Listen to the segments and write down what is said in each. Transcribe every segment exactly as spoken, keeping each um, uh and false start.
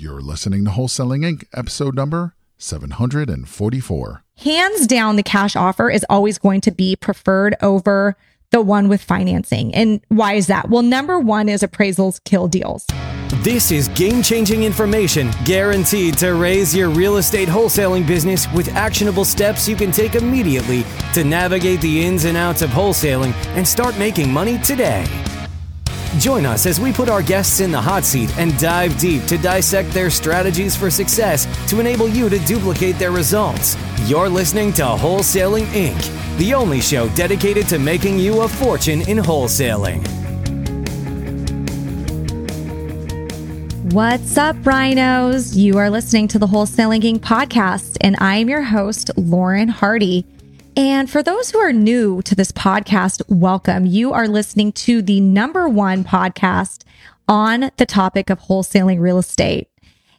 You're listening to Wholesaling Incorporated, episode number seven hundred forty-four. Hands down, the cash offer is always going to be preferred over the one with financing. And why is that? Well, number one is appraisals kill deals. This is game-changing information guaranteed to raise your real estate wholesaling business with actionable steps you can take immediately to navigate the ins and outs of wholesaling and start making money today. Join us as we put our guests in the hot seat and dive deep to dissect their strategies for success to enable you to duplicate their results. You're listening to Wholesaling Incorporated, the only show dedicated to making you a fortune in wholesaling. What's up, Rhinos? You are listening to the Wholesaling Incorporated podcast, and I am your host, Lauren Hardy. And for those who are new to this podcast, welcome. You are listening to the number one podcast on the topic of wholesaling real estate.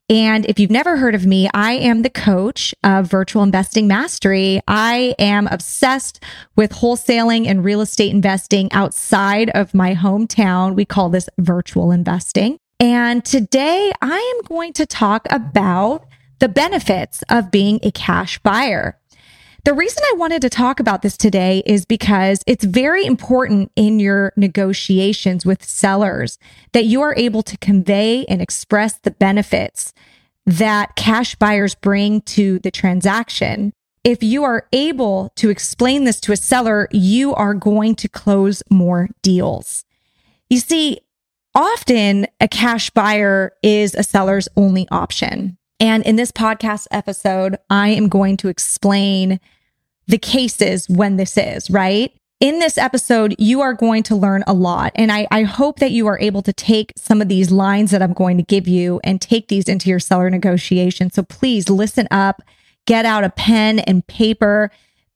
And if you've never heard of me, I am the coach of Virtual Investing Mastery. I am obsessed with wholesaling and real estate investing outside of my hometown. We call this virtual investing. And today I am going to talk about the benefits of being a cash buyer. The reason I wanted to talk about this today is because it's very important in your negotiations with sellers that you are able to convey and express the benefits that cash buyers bring to the transaction. If you are able to explain this to a seller, you are going to close more deals. You see, often a cash buyer is a seller's only option. And in this podcast episode, I am going to explain the cases when this is, right? In this episode, you are going to learn a lot. And I, I hope that you are able to take some of these lines that I'm going to give you and take these into your seller negotiation. So please listen up, get out a pen and paper,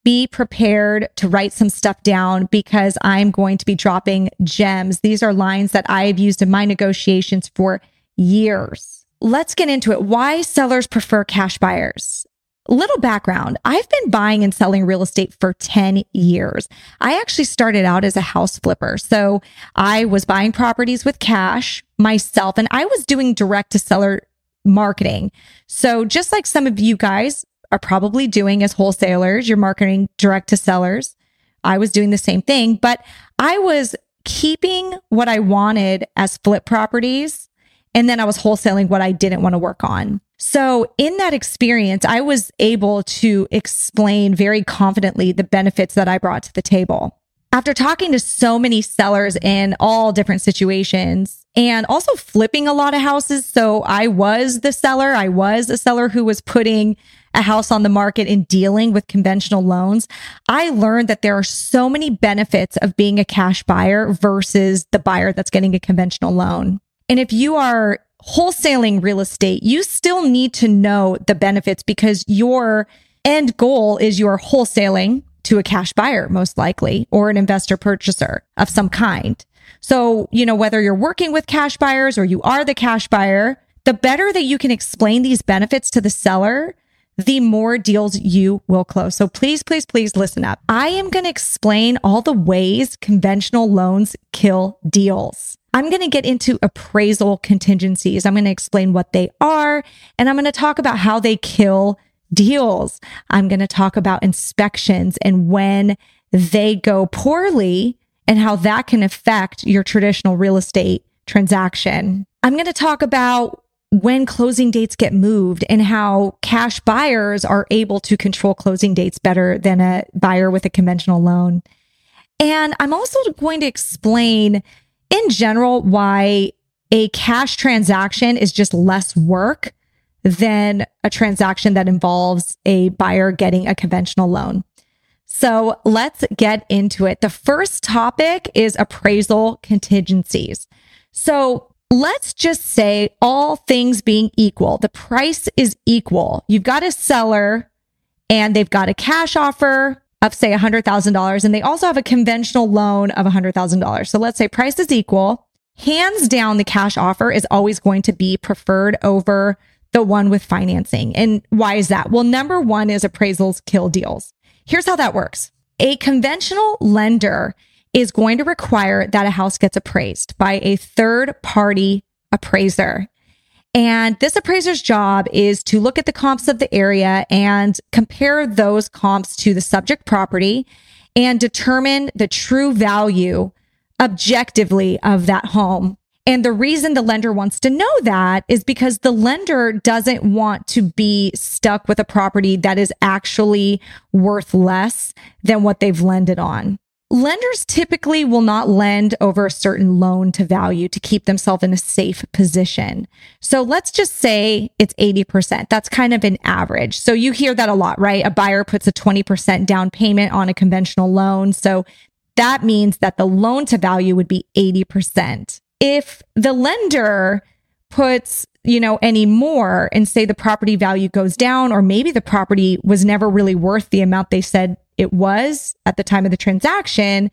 be prepared to write some stuff down because I'm going to be dropping gems. These are lines that I've used in my negotiations for years. Let's get into it. Why sellers prefer cash buyers. Little background. I've been buying and selling real estate for ten years. I actually started out as a house flipper. So I was buying properties with cash myself, and I was doing direct to seller marketing. So just like some of you guys are probably doing as wholesalers, you're marketing direct to sellers. I was doing the same thing, but I was keeping what I wanted as flip properties. And then I was wholesaling what I didn't want to work on. So in that experience, I was able to explain very confidently the benefits that I brought to the table. After talking to so many sellers in all different situations and also flipping a lot of houses. So I was the seller. I was a seller who was putting a house on the market and dealing with conventional loans. I learned that there are so many benefits of being a cash buyer versus the buyer that's getting a conventional loan. And if you are wholesaling real estate, you still need to know the benefits because your end goal is you are wholesaling to a cash buyer, most likely, or an investor purchaser of some kind. So, you know, whether you're working with cash buyers or you are the cash buyer, the better that you can explain these benefits to the seller, the more deals you will close. So please, please, please listen up. I am going to explain all the ways conventional loans kill deals. I'm going to get into appraisal contingencies. I'm going to explain what they are, and I'm going to talk about how they kill deals. I'm going to talk about inspections and when they go poorly and how that can affect your traditional real estate transaction. I'm going to talk about when closing dates get moved and how cash buyers are able to control closing dates better than a buyer with a conventional loan. And I'm also going to explain in general why a cash transaction is just less work than a transaction that involves a buyer getting a conventional loan. So let's get into it. The first topic is appraisal contingencies. So let's just say all things being equal, the price is equal. You've got a seller and they've got a cash offer of say one hundred thousand dollars, and they also have a conventional loan of one hundred thousand dollars. So let's say price is equal. Hands down, the cash offer is always going to be preferred over the one with financing. And why is that? Well, number one is appraisals kill deals. Here's how that works. A conventional lender is going to require that a house gets appraised by a third party appraiser. And this appraiser's job is to look at the comps of the area and compare those comps to the subject property and determine the true value objectively of that home. And the reason the lender wants to know that is because the lender doesn't want to be stuck with a property that is actually worth less than what they've lended on. Lenders typically will not lend over a certain loan to value to keep themselves in a safe position. So let's just say it's eighty percent. That's kind of an average. So you hear that a lot, right? A buyer puts a twenty percent down payment on a conventional loan. So that means that the loan to value would be eighty percent. If the lender puts, you know, any more and say the property value goes down, or maybe the property was never really worth the amount they said it was at the time of the transaction,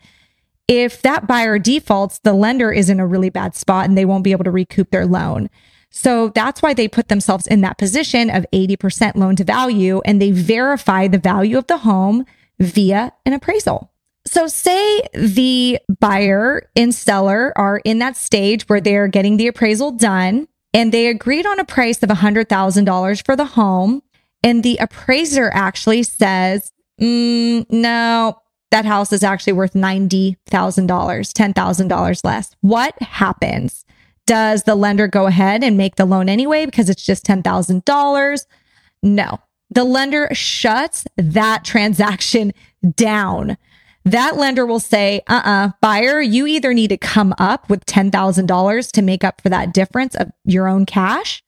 if that buyer defaults, the lender is in a really bad spot and they won't be able to recoup their loan. So that's why they put themselves in that position of eighty percent loan to value, and they verify the value of the home via an appraisal. So say the buyer and seller are in that stage where they're getting the appraisal done and they agreed on a price of one hundred thousand dollars for the home, and the appraiser actually says, Mm, no, that house is actually worth ninety thousand dollars, ten thousand dollars less. What happens? Does the lender go ahead and make the loan anyway because it's just ten thousand dollars? No, the lender shuts that transaction down. That lender will say, uh-uh, buyer, you either need to come up with ten thousand dollars to make up for that difference of your own cash,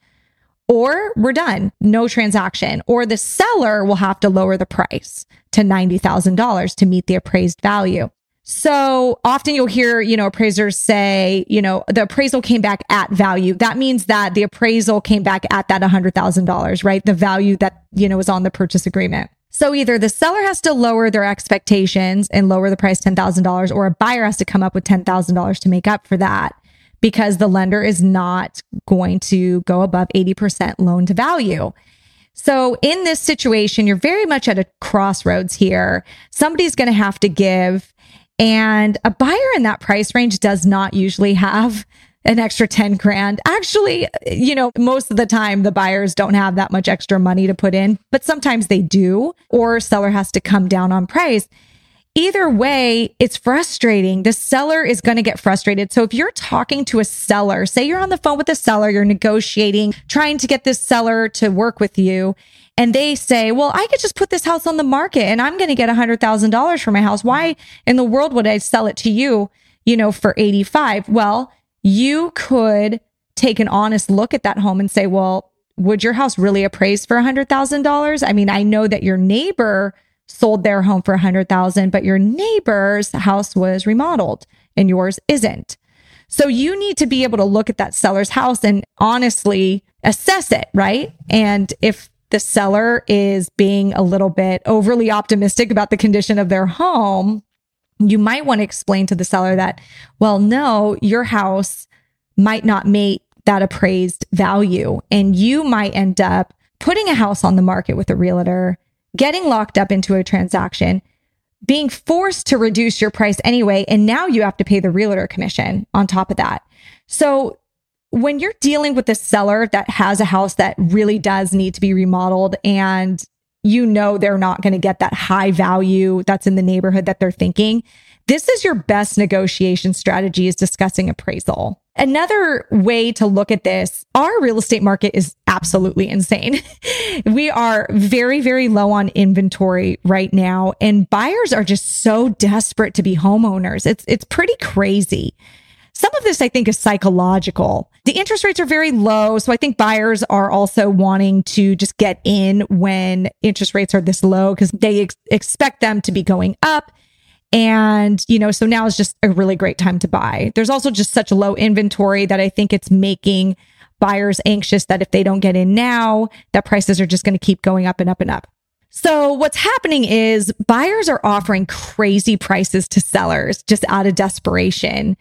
or we're done, no transaction. Or the seller will have to lower the price to ninety thousand dollars to meet the appraised value. So often you'll hear, you know, appraisers say, you know, the appraisal came back at value. That means that the appraisal came back at that one hundred thousand dollars, right? The value that, you know, is on the purchase agreement. So either the seller has to lower their expectations and lower the price ten thousand dollars, or a buyer has to come up with ten thousand dollars to make up for that, because the lender is not going to go above eighty percent loan to value. So in this situation, you're very much at a crossroads here. Somebody's going to have to give, and a buyer in that price range does not usually have an extra ten grand. Actually, you know, most of the time the buyers don't have that much extra money to put in, but sometimes they do, or seller has to come down on price. Either way, it's frustrating. The seller is going to get frustrated. So if you're talking to a seller, say you're on the phone with a seller, you're negotiating, trying to get this seller to work with you, and they say, well, I could just put this house on the market and I'm going to get one hundred thousand dollars for my house. Why in the world would I sell it to you, you know, for eighty-five? Well, you could take an honest look at that home and say, well, would your house really appraise for one hundred thousand dollars? I mean, I know that your neighbor sold their home for one hundred thousand dollars, but your neighbor's house was remodeled and yours isn't. So you need to be able to look at that seller's house and honestly assess it, right? And if the seller is being a little bit overly optimistic about the condition of their home, you might want to explain to the seller that, well, no, your house might not meet that appraised value, and you might end up putting a house on the market with a realtor, getting locked up into a transaction, being forced to reduce your price anyway, and now you have to pay the realtor commission on top of that. So when you're dealing with a seller that has a house that really does need to be remodeled, and you know they're not going to get that high value that's in the neighborhood that they're thinking, this is your best negotiation strategy, is discussing appraisal. Another way to look at this, our real estate market is absolutely insane. We are very, very low on inventory right now, and buyers are just so desperate to be homeowners. It's it's pretty crazy. Some of this, I think, is psychological. The interest rates are very low, so I think buyers are also wanting to just get in when interest rates are this low because they ex- expect them to be going up. And, you know, so now is just a really great time to buy. There's also just such low inventory that I think it's making buyers anxious that if they don't get in now, that prices are just going to keep going up and up and up. So what's happening is buyers are offering crazy prices to sellers just out of desperation.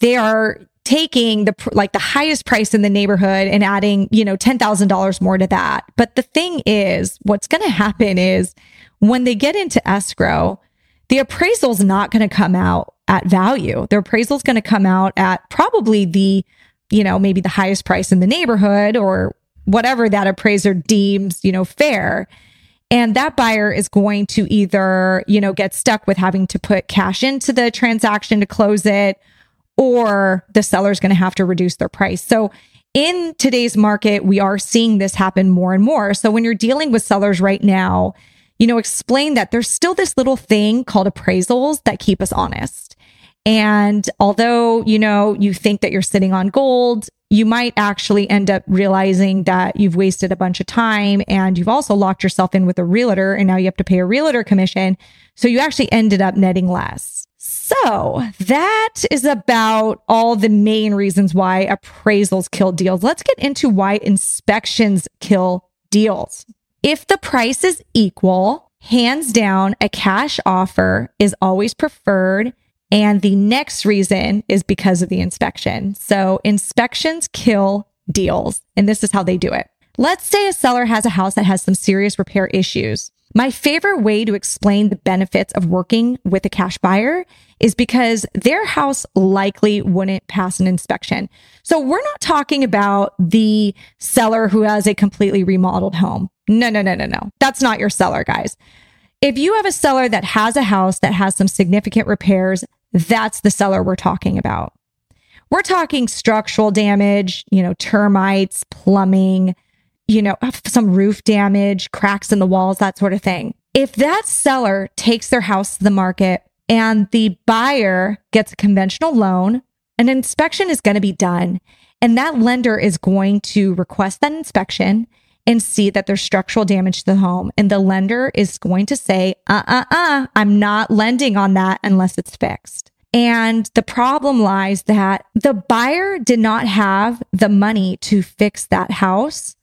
They are taking the like the highest price in the neighborhood and adding, you know, ten thousand dollars more to that. But the thing is, what's going to happen is when they get into escrow, the appraisal is not going to come out at value. Their appraisal is going to come out at probably the, you know, maybe the highest price in the neighborhood or whatever that appraiser deems, you know, fair. And that buyer is going to either, you know, get stuck with having to put cash into the transaction to close it, or the seller's going to have to reduce their price. So in today's market, we are seeing this happen more and more. So when you're dealing with sellers right now, you know, explain that there's still this little thing called appraisals that keep us honest. And although, you know, you think that you're sitting on gold, you might actually end up realizing that you've wasted a bunch of time and you've also locked yourself in with a realtor, and now you have to pay a realtor commission. So you actually ended up netting less. So that is about all the main reasons why appraisals kill deals. Let's get into why inspections kill deals. If the price is equal, hands down, a cash offer is always preferred. And the next reason is because of the inspection. So inspections kill deals. And this is how they do it. Let's say a seller has a house that has some serious repair issues. My favorite way to explain the benefits of working with a cash buyer is because their house likely wouldn't pass an inspection. So we're not talking about the seller who has a completely remodeled home. No, no, no, no, no. That's not your seller, guys. If you have a seller that has a house that has some significant repairs, that's the seller we're talking about. We're talking structural damage, you know, termites, plumbing, you know, some roof damage, cracks in the walls, that sort of thing. If that seller takes their house to the market and the buyer gets a conventional loan, an inspection is going to be done. And that lender is going to request that inspection and see that there's structural damage to the home. And the lender is going to say, uh-uh-uh, I'm not lending on that unless it's fixed. And the problem lies that the buyer did not have the money to fix that house.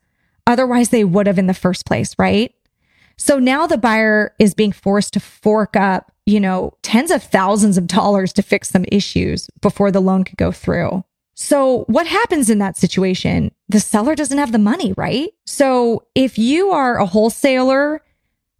Otherwise, they would have in the first place, right? So now the buyer is being forced to fork up, you know, tens of thousands of dollars to fix some issues before the loan could go through. So what happens in that situation? The seller doesn't have the money, right? So if you are a wholesaler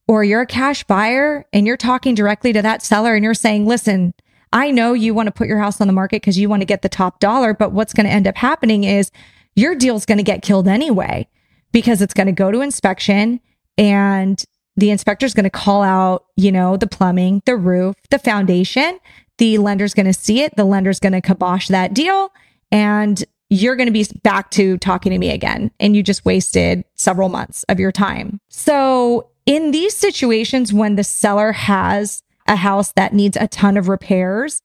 or you're a cash buyer and you're talking directly to that seller and you're saying, listen, I know you want to put your house on the market because you want to get the top dollar, but what's going to end up happening is your deal's going to get killed anyway because it's going to go to inspection and the inspector's going to call out, you know, the plumbing, the roof, the foundation. The lender's going to see it. The lender's going to kibosh that deal. And you're going to be back to talking to me again. And you just wasted several months of your time. So in these situations, when the seller has a house that needs a ton of repairs,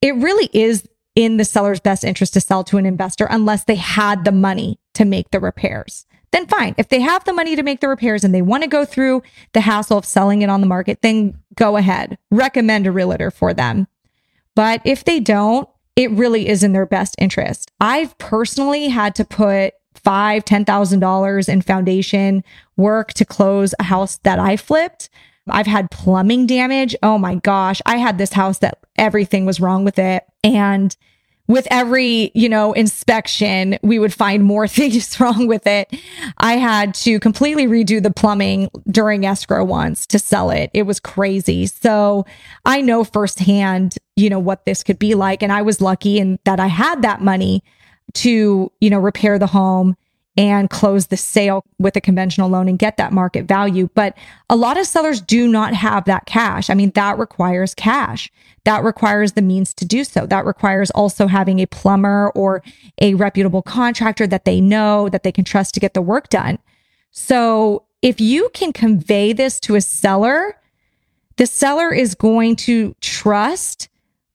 it really is in the seller's best interest to sell to an investor unless they had the money to make the repairs. Then fine. If they have the money to make the repairs and they want to go through the hassle of selling it on the market, then go ahead. Recommend a realtor for them. But if they don't, it really is in their best interest. I've personally had to put five, ten thousand dollars in foundation work to close a house that I flipped. I've had plumbing damage. Oh my gosh. I had this house that everything was wrong with it. And with every, you know, inspection, we would find more things wrong with it. I had to completely redo the plumbing during escrow once to sell it. It was crazy. So I know firsthand, you know, what this could be like. And I was lucky in that I had that money to, you know, repair the home and close the sale with a conventional loan and get that market value. But a lot of sellers do not have that cash. I mean, that requires cash. That requires the means to do so. That requires also having a plumber or a reputable contractor that they know, that they can trust to get the work done. So if you can convey this to a seller, the seller is going to trust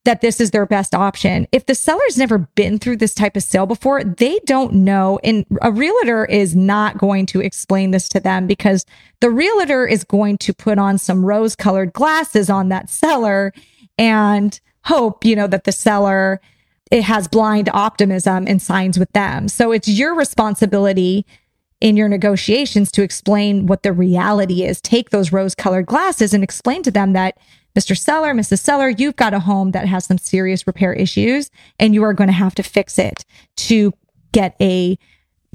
that this is their best option. If the seller's never been through this type of sale before, they don't know. And a realtor is not going to explain this to them because the realtor is going to put on some rose-colored glasses on that seller and hope, you know, that the seller it has blind optimism and signs with them. So it's your responsibility in your negotiations to explain what the reality is. Take those rose-colored glasses and explain to them that Mister Seller, Missus Seller, you've got a home that has some serious repair issues and you are going to have to fix it to get a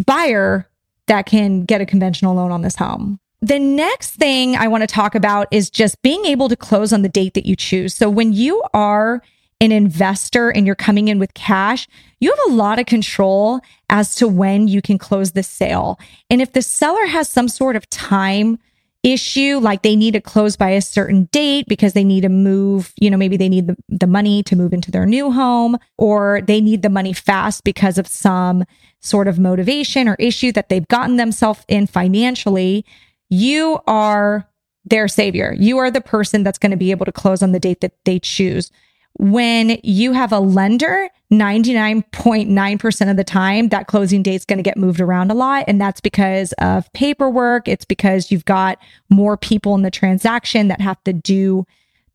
buyer that can get a conventional loan on this home. The next thing I want to talk about is just being able to close on the date that you choose. So when you are an investor and you're coming in with cash, you have a lot of control as to when you can close the sale. And if the seller has some sort of time issue, like they need to close by a certain date because they need to move, you know, maybe they need the, the money to move into their new home, or they need the money fast because of some sort of motivation or issue that they've gotten themselves in financially, you are their savior. You are the person that's going to be able to close on the date that they choose. When you have a lender, ninety-nine point nine percent of the time, that closing date's going to get moved around a lot. And that's because of paperwork. It's because you've got more people in the transaction that have to do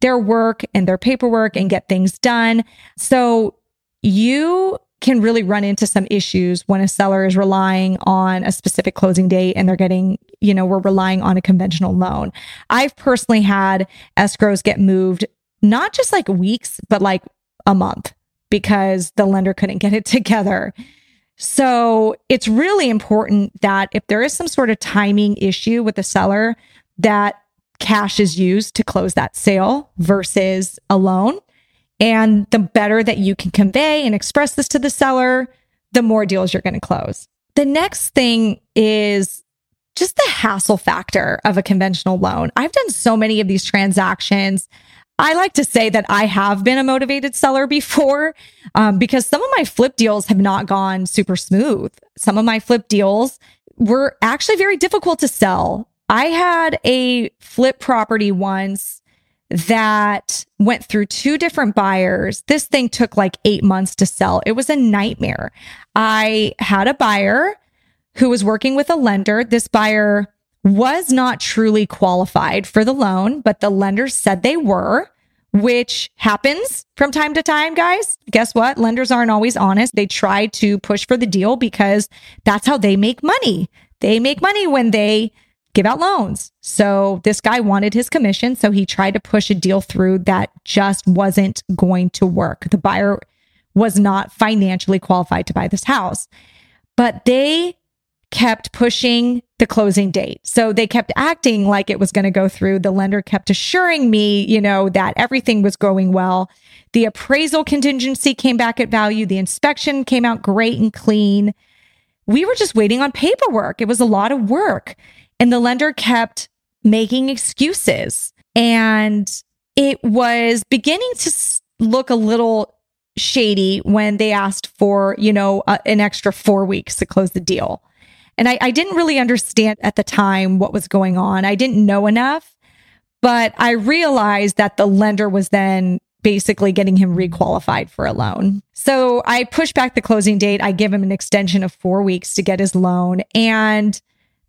their work and their paperwork and get things done. So you can really run into some issues when a seller is relying on a specific closing date and they're getting, you know, we're relying on a conventional loan. I've personally had escrows get moved not just like weeks, but like a month because the lender couldn't get it together. So it's really important that if there is some sort of timing issue with the seller, that cash is used to close that sale versus a loan. And the better that you can convey and express this to the seller, the more deals you're going to close. The next thing is just the hassle factor of a conventional loan. I've done so many of these transactions. I like to say that I have been a motivated seller before um, because some of my flip deals have not gone super smooth. Some of my flip deals were actually very difficult to sell. I had a flip property once that went through two different buyers. This thing took like eight months to sell. It was a nightmare. I had a buyer who was working with a lender. This buyer was not truly qualified for the loan, but the lenders said they were, which happens from time to time, guys. Guess what? Lenders aren't always honest. They try to push for the deal because that's how they make money. They make money when they give out loans. So this guy wanted his commission, so he tried to push a deal through that just wasn't going to work. The buyer was not financially qualified to buy this house, but they kept pushing the closing date. So they kept acting like it was going to go through. The lender kept assuring me, you know, that everything was going well. The appraisal contingency came back at value. The inspection came out great and clean. We were just waiting on paperwork. It was a lot of work. And the lender kept making excuses. And it was beginning to look a little shady when they asked for, you know, a, an extra four weeks to close the deal. And I, I didn't really understand at the time what was going on. I didn't know enough, but I realized that the lender was then basically getting him requalified for a loan. So I pushed back the closing date. I give him an extension of four weeks to get his loan. And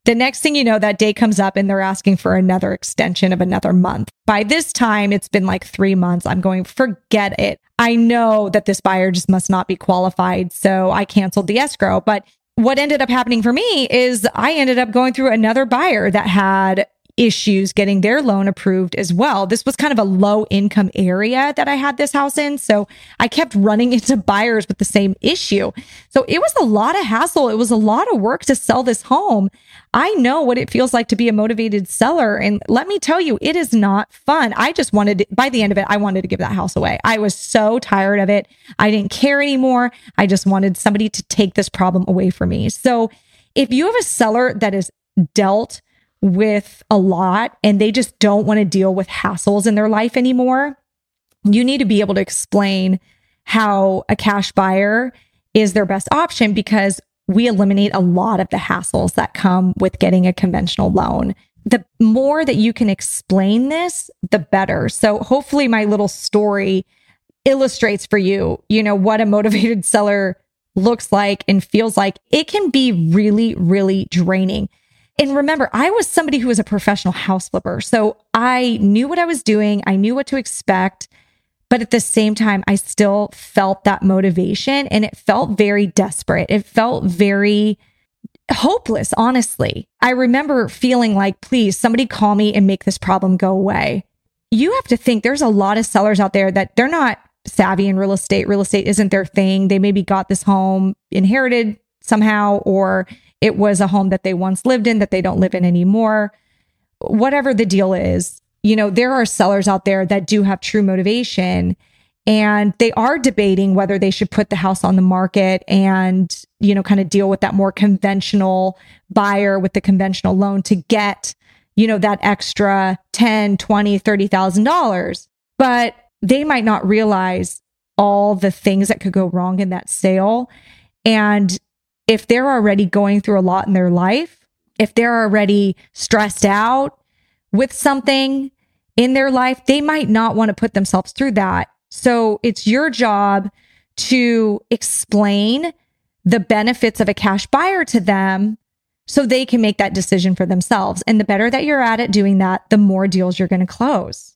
the next thing you know, that day comes up and they're asking for another extension of another month. By this time, it's been like three months. I'm going, forget it. I know that this buyer just must not be qualified. So I canceled the escrow. But what ended up happening for me is I ended up going through another buyer that had issues getting their loan approved as well. This was kind of a low income area that I had this house in. So I kept running into buyers with the same issue. So it was a lot of hassle. It was a lot of work to sell this home. I know what it feels like to be a motivated seller. And let me tell you, it is not fun. I just wanted, by the end of it, I wanted to give that house away. I was so tired of it. I didn't care anymore. I just wanted somebody to take this problem away from me. So if you have a seller that is dealt with a lot and they just don't want to deal with hassles in their life anymore, you need to be able to explain how a cash buyer is their best option, because we eliminate a lot of the hassles that come with getting a conventional loan. The more that you can explain this, the better. So hopefully my little story illustrates for you, you know, what a motivated seller looks like and feels like. It can be really, really draining. And remember, I was somebody who was a professional house flipper. So I knew what I was doing. I knew what to expect. But at the same time, I still felt that motivation, and it felt very desperate. It felt very hopeless, honestly. I remember feeling like, please, somebody call me and make this problem go away. You have to think there's a lot of sellers out there that they're not savvy in real estate. Real estate isn't their thing. They maybe got this home inherited somehow, or it was a home that they once lived in that they don't live in anymore. Whatever the deal is, you know, there are sellers out there that do have true motivation. And they are debating whether they should put the house on the market and, you know, kind of deal with that more conventional buyer with the conventional loan to get, you know, that extra ten, twenty, thirty thousand dollars. But they might not realize all the things that could go wrong in that sale. And if they're already going through a lot in their life, if they're already stressed out with something in their life, they might not want to put themselves through that. So it's your job to explain the benefits of a cash buyer to them so they can make that decision for themselves. And the better that you're at it doing that, the more deals you're going to close.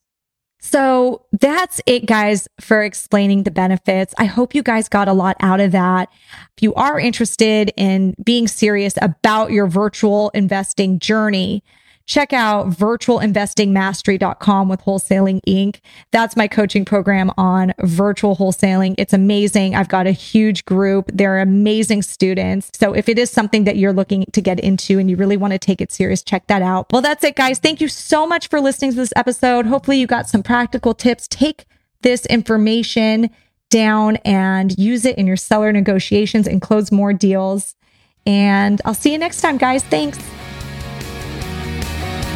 So that's it, guys, for explaining the benefits. I hope you guys got a lot out of that. If you are interested in being serious about your virtual investing journey, check out virtual investing mastery dot com with Wholesaling Incorporated. That's my coaching program on virtual wholesaling. It's amazing. I've got a huge group. They're amazing students. So if it is something that you're looking to get into and you really want to take it serious, check that out. Well, that's it, guys. Thank you so much for listening to this episode. Hopefully you got some practical tips. Take this information down and use it in your seller negotiations and close more deals. And I'll see you next time, guys. Thanks.